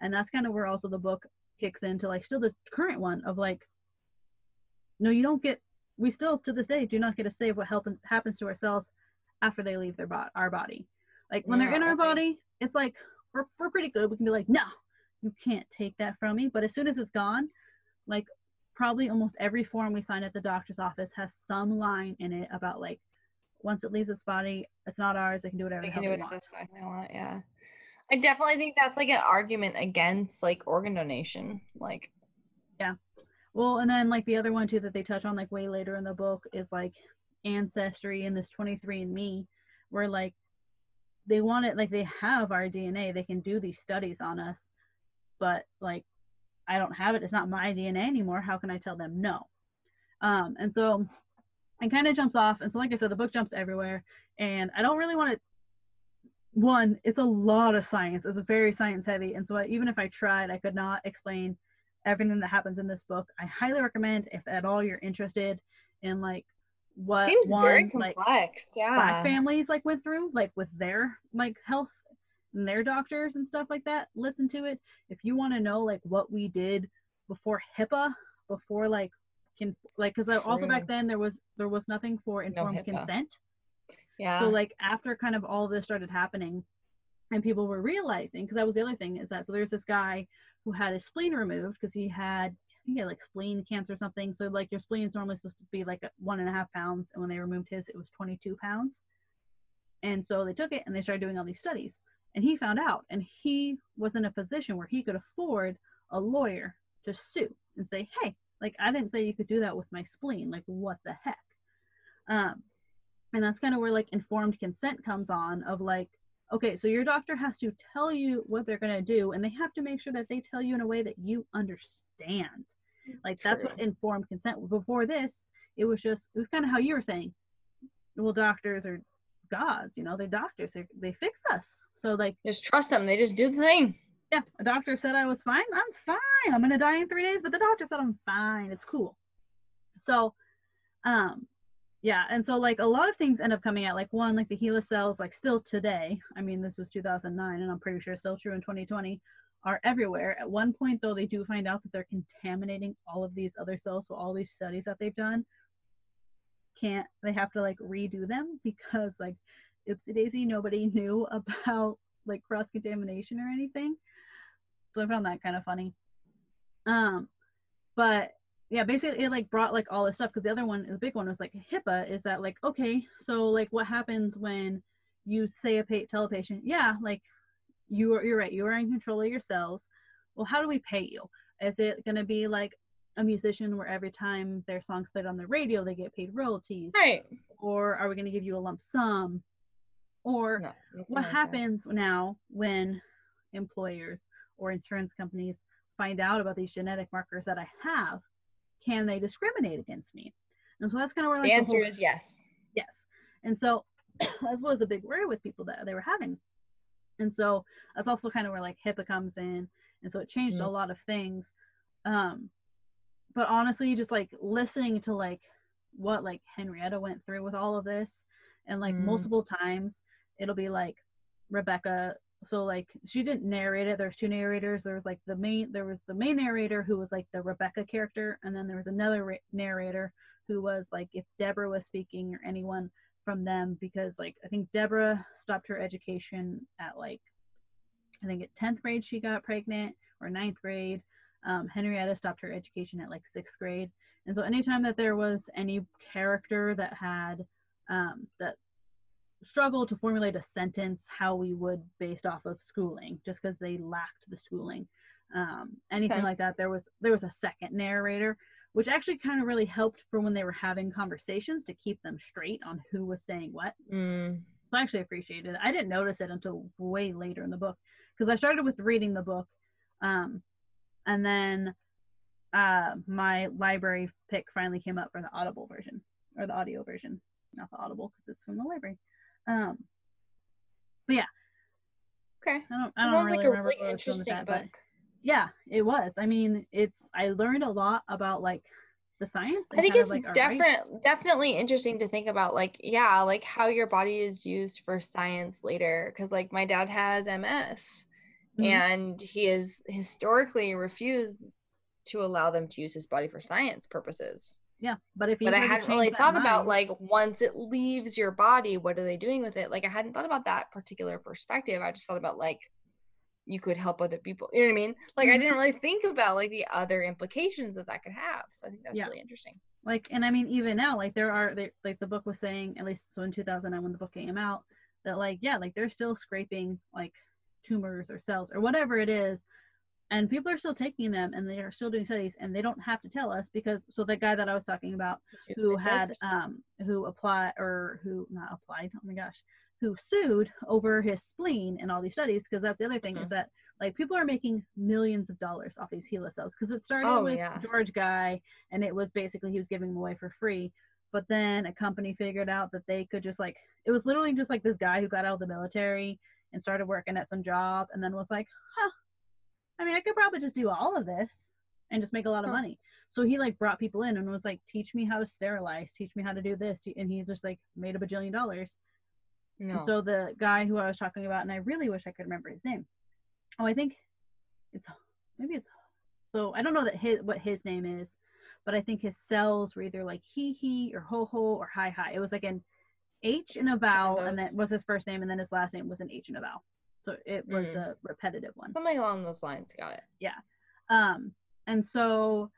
And that's kind of where also the book kicks into, like, still the current one of like, no, you don't get, we still to this day do not get to save what help, happens to ourselves after they leave their bo- our body. Like, when yeah, they're in our body, it's like, we're, we're pretty good. We can be like, no, you can't take that from me. But as soon as it's gone, like, probably almost every form we sign at the doctor's office has some line in it about, like, once it leaves its body, it's not ours. They can do whatever they, can do they want. They want. Yeah. I definitely think that's, like, an argument against, like, organ donation. Like, yeah. Well, and then, like, the other one, too, that they touch on, like, way later in the book is, like, ancestry in this twenty-three and me, where like they want it, like they have our D N A, they can do these studies on us, but like I don't have it, it's not my D N A anymore, how can I tell them no? Um and so it kind of jumps off, and so like I said, the book jumps everywhere, and I don't really want to, one, it's a lot of science, it's very science heavy, and so I, even if I tried, I could not explain everything that happens in this book. I highly recommend, if at all you're interested in like what seems one, very complex, like, yeah, black families like went through, like with their like health and their doctors and stuff like that, listen to it. If you want to know like what we did before HIPAA, before like can like because also back then there was there was nothing for informed no consent. Yeah. So like after kind of all of this started happening, and people were realizing, because that was the other thing, is that so there's this guy who had his spleen removed because he had yeah, like spleen cancer or something. So like your spleen is normally supposed to be like one and a half pounds, and when they removed his, it was twenty-two pounds. And so they took it and they started doing all these studies, and he found out, and he was in a position where he could afford a lawyer to sue and say, hey, like I didn't say you could do that with my spleen, like what the heck. Um and that's kind of where like informed consent comes on, of like, okay, so your doctor has to tell you what they're going to do, and they have to make sure that they tell you in a way that you understand. Like, true. That's what informed consent. Before this, it was just, it was kind of how you were saying, well, doctors are gods, you know, they're doctors, they they fix us. So like, just trust them. They just do the thing. Yeah. A doctor said I was fine. I'm fine. I'm going to die in three days, but the doctor said I'm fine. It's cool. So, um, yeah. And so like a lot of things end up coming out, like one, like the HeLa cells, like still today, I mean, this was two thousand nine, and I'm pretty sure it's still true in twenty twenty, are everywhere. At one point though, they do find out that they're contaminating all of these other cells. So all these studies that they've done, can't, they have to like redo them, because like oopsie daisy, nobody knew about like cross contamination or anything. So I found that kind of funny. Um, but yeah, basically it like brought like all this stuff, because the other one, the big one was like HIPAA, is that like, okay, so like what happens when you say a pa- tell a patient, yeah, like you are, you're right, you are in control of your cells. Well, how do we pay you? Is it going to be like a musician where every time their song's played on the radio, they get paid royalties? Right. Or are we going to give you a lump sum? Or no, what happens that. now when employers or insurance companies find out about these genetic markers that I have? Can they discriminate against me? And so that's kind of where like the answer the whole, is yes. Yes. And so that was a big worry with people that they were having. And so that's also kind of where like HIPAA comes in. And so it changed mm-hmm. a lot of things. Um, but honestly, just like listening to like what like Henrietta went through with all of this, and like mm-hmm. multiple times it'll be like Rebecca. So like she didn't narrate it. There's two narrators. There was like the main, there was the main narrator who was like the Rebecca character. And then there was another ra- narrator who was like, if Deborah was speaking or anyone from them, because like, I think Deborah stopped her education at like, I think at tenth grade she got pregnant, or ninth grade. Um, Henrietta stopped her education at like sixth grade. And so anytime that there was any character that had um, that struggled to formulate a sentence how we would based off of schooling, just because they lacked the schooling, um, anything Sense. like that, there was there was a second narrator, which actually kind of really helped for when they were having conversations to keep them straight on who was saying what. Mm. So I actually appreciated it. I didn't notice it until way later in the book, because I started with reading the book, um, and then uh, my library pick finally came up for the Audible version, or the audio version, not the Audible, because it's from the library. Um, but yeah, okay. I don't, I don't sounds really like a really interesting that, book. Yeah, it was. I mean, it's. I learned a lot about like the science. I think it's like, definitely definitely interesting to think about, like, yeah, like how your body is used for science later. Because like my dad has M S, mm-hmm. and he has historically refused to allow them to use his body for science purposes. Yeah, but if you but I hadn't really thought mind. about like once it leaves your body, what are they doing with it? Like I hadn't thought about that particular perspective. I just thought about like you could help other people. You know what I mean? Like mm-hmm. I didn't really think about like the other implications that that could have. So I think that's yeah. really interesting. Like, and I mean, even now, like there are they, like the book was saying, at least so in two thousand nine when the book came out, that like yeah, like they're still scraping like tumors or cells or whatever it is. And people are still taking them, and they are still doing studies, and they don't have to tell us, because so the guy that I was talking about who had um who applied or who not applied oh my gosh who sued over his spleen and all these studies, because that's the other thing mm-hmm. is that like people are making millions of dollars off these HeLa cells, because it started oh, with yeah. George Gey, and it was basically he was giving them away for free, but then a company figured out that they could just like it was literally just like this guy who got out of the military and started working at some job and then was like huh I mean, I could probably just do all of this and just make a lot of huh. money. So he like brought people in and was like, teach me how to sterilize, teach me how to do this. And he just like made a bajillion dollars. No. And so the guy who I was talking about, and I really wish I could remember his name. Oh, I think it's, maybe it's, so I don't know that his, what his name is, but I think his cells were either like he, he, or ho, ho, or hi, hi. It was like an H and a vowel, and, and that was his first name. And then his last name was an H and a vowel. So it was mm. a repetitive one. Something along those lines, got it. Yeah. Um, and so,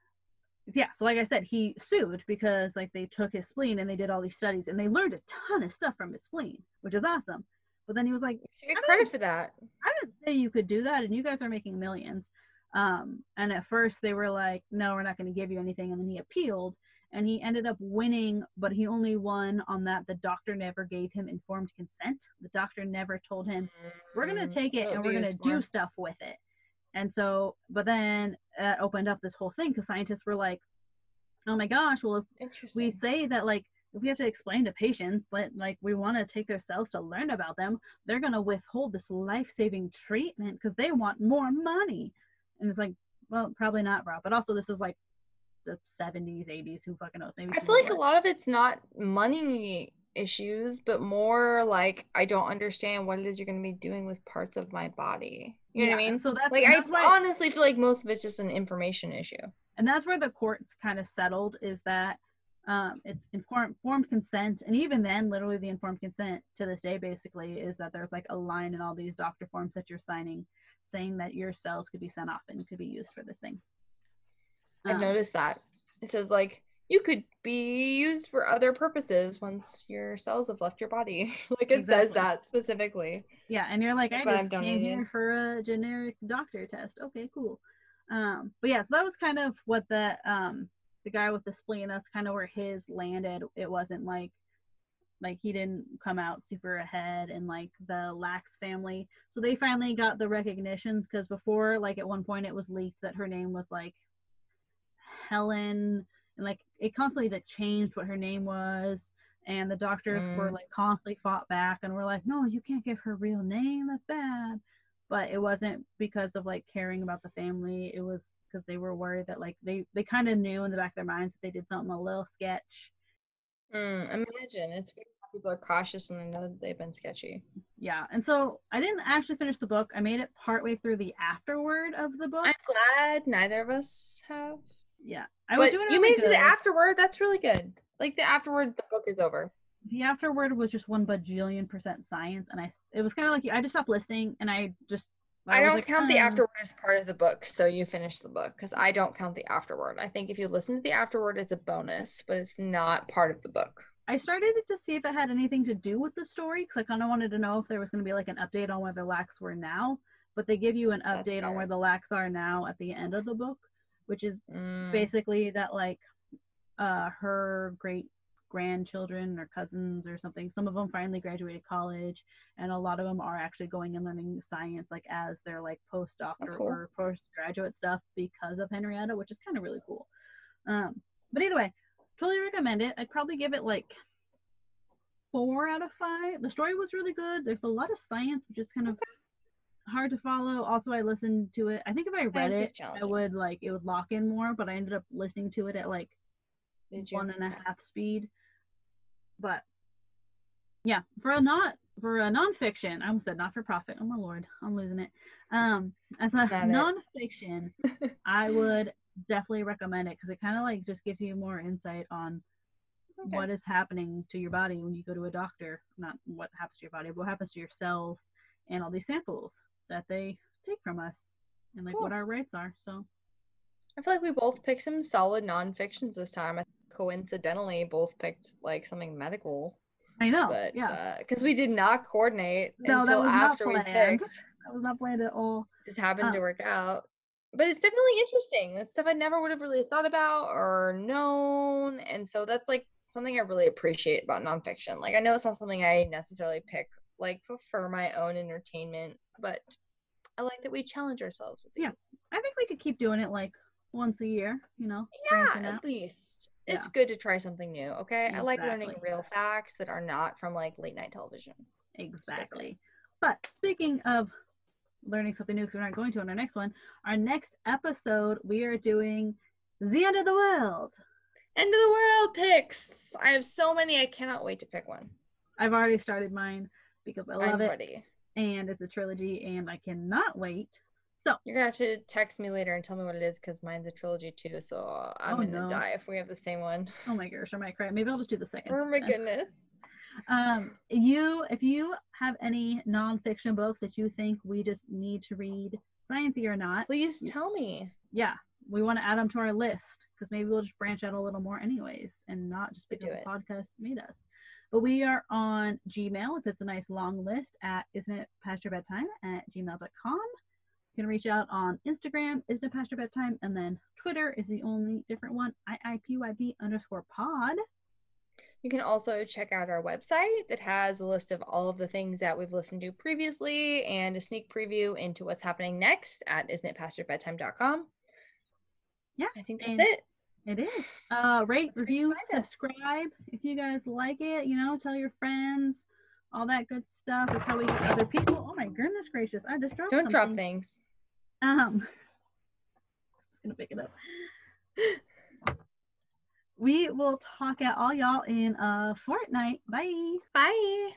yeah, so like I said, he sued because like they took his spleen and they did all these studies and they learned a ton of stuff from his spleen, which is awesome. But then he was like, you should get credit for that. I didn't say you could do that, and you guys are making millions. Um, and at first they were like, no, we're not going to give you anything. And then he appealed and he ended up winning, but he only won on that the doctor never gave him informed consent. The doctor never told him, we're going to take it That'll and we're going to do stuff with it. And so, but then that opened up this whole thing, because scientists were like, oh my gosh, well, if we say that, like, if we have to explain to patients, like, like we want to take their cells to learn about them, they're going to withhold this life-saving treatment because they want more money. And it's like, well, probably not, Rob. But also this is like the seventies, eighties, who fucking knows? Maybe I feel like a lot of it's not money issues, but more like, I don't understand what it is you're going to be doing with parts of my body. You know yeah, what I mean? So that's like, I like, honestly feel like most of it's just an information issue. And that's where the courts kind of settled, is that um, it's informed, informed consent. And even then, literally the informed consent to this day, basically, is that there's like a line in all these doctor forms that you're signing saying that your cells could be sent off and could be used for this thing. I've um, noticed that. It says, like, you could be used for other purposes once your cells have left your body. Like, it exactly. says that specifically. Yeah, and you're like, I but just came here for a generic doctor test. Okay, cool. Um, but yeah, so that was kind of what the, um, the guy with the spleen, that's kind of where his landed. It wasn't like, like he didn't come out super ahead, and like the Lacks family. So they finally got the recognition, because before, like at one point it was leaked that her name was like Helen, and like it constantly changed what her name was, and the doctors mm. were like constantly fought back and were like, no, you can't give her real name, that's bad. But it wasn't because of like caring about the family, it was because they were worried that like they they kind of knew in the back of their minds that they did something a little sketch. Mm, imagine, it's weird how people are cautious when they know that they've been sketchy. Yeah, and so I didn't actually finish the book. I made it partway through the afterword of the book. I'm glad neither of us have. Yeah, I but was doing. You really made it to the afterword. That's really good. Like the afterword, the book is over. The afterword was just one bajillion percent science, and I it was kind of like I just stopped listening, and I just. I, I don't like, count hmm. the afterword as part of the book, so you finish the book, because I don't count the afterword. I think if you listen to the afterword, it's a bonus, but it's not part of the book. I started it to see if it had anything to do with the story, because I kind of wanted to know if there was going to be like an update on where the Lacks were now, but they give you an update That's on where the Lacks are now at the end of the book, which is mm. basically that like uh, her great grandchildren or cousins or something, some of them finally graduated college, and a lot of them are actually going and learning science like as their like postdoctor cool. or postgraduate stuff because of Henrietta, which is kind of really cool. Um but either way, totally recommend it. I'd probably give it like four out of five. The story was really good. There's a lot of science, which is kind of hard to follow. Also, I listened to it, I think if I read it I would like it would lock in more, but I ended up listening to it at like one and a half speed. But yeah, for a not for a nonfiction, I almost said not for profit. Oh my lord, I'm losing it. Um, as a nonfiction, I would definitely recommend it, because it kind of like just gives you more insight on okay. what is happening to your body when you go to a doctor. Not what happens to your body, but what happens to your cells and all these samples that they take from us, and like cool. what our rights are. So I feel like we both picked some solid nonfictions this time. I coincidentally both picked like something medical. I know, but, yeah, because uh, we did not coordinate no, until after we picked. That was not planned at all. Just happened um, to work out. But it's definitely interesting. That's stuff I never would have really thought about or known, and so that's like something I really appreciate about nonfiction. Like I know it's not something I necessarily pick like for my own entertainment, but I like that we challenge ourselves. Yes, yeah. I think we could keep doing it like once a year, you know. Yeah, at least yeah. it's good to try something new. Okay, exactly. I like learning real facts that are not from like late night television. Exactly. But speaking of learning something new, because we're not going to on our next one, our next episode we are doing the end of the world end of the world picks. I have so many, I cannot wait to pick one. I've already started mine because I love I'm it ready. And it's a trilogy and I cannot wait. So you're gonna have to text me later and tell me what it is, because mine's a trilogy too. So I'm oh, gonna no. die if we have the same one. Oh my gosh, I might cry. Maybe I'll just do the second. Oh my then. goodness. Um, you, if you have any nonfiction books that you think we just need to read, sciencey or not, please tell me. Yeah, we want to add them to our list, because maybe we'll just branch out a little more anyways, and not just because the podcast made us. But we are on Gmail. If it's a nice long list, at isn't it past your bedtime at gmail dot com. You can reach out on Instagram, isn't it past your bedtime, and then Twitter is the only different one, I I P Y B underscore pod. You can also check out our website that has a list of all of the things that we've listened to previously and a sneak preview into what's happening next at isn't it past your bedtime dot com. Yeah. I think that's it. It is. Uh, rate, review, subscribe if you guys like it, you know, tell your friends. All that good stuff is how we get other people. Oh my goodness gracious! I just dropped. Don't something. drop things. Um, just gonna pick it up. We will talk at all y'all in a fortnight. Bye. Bye.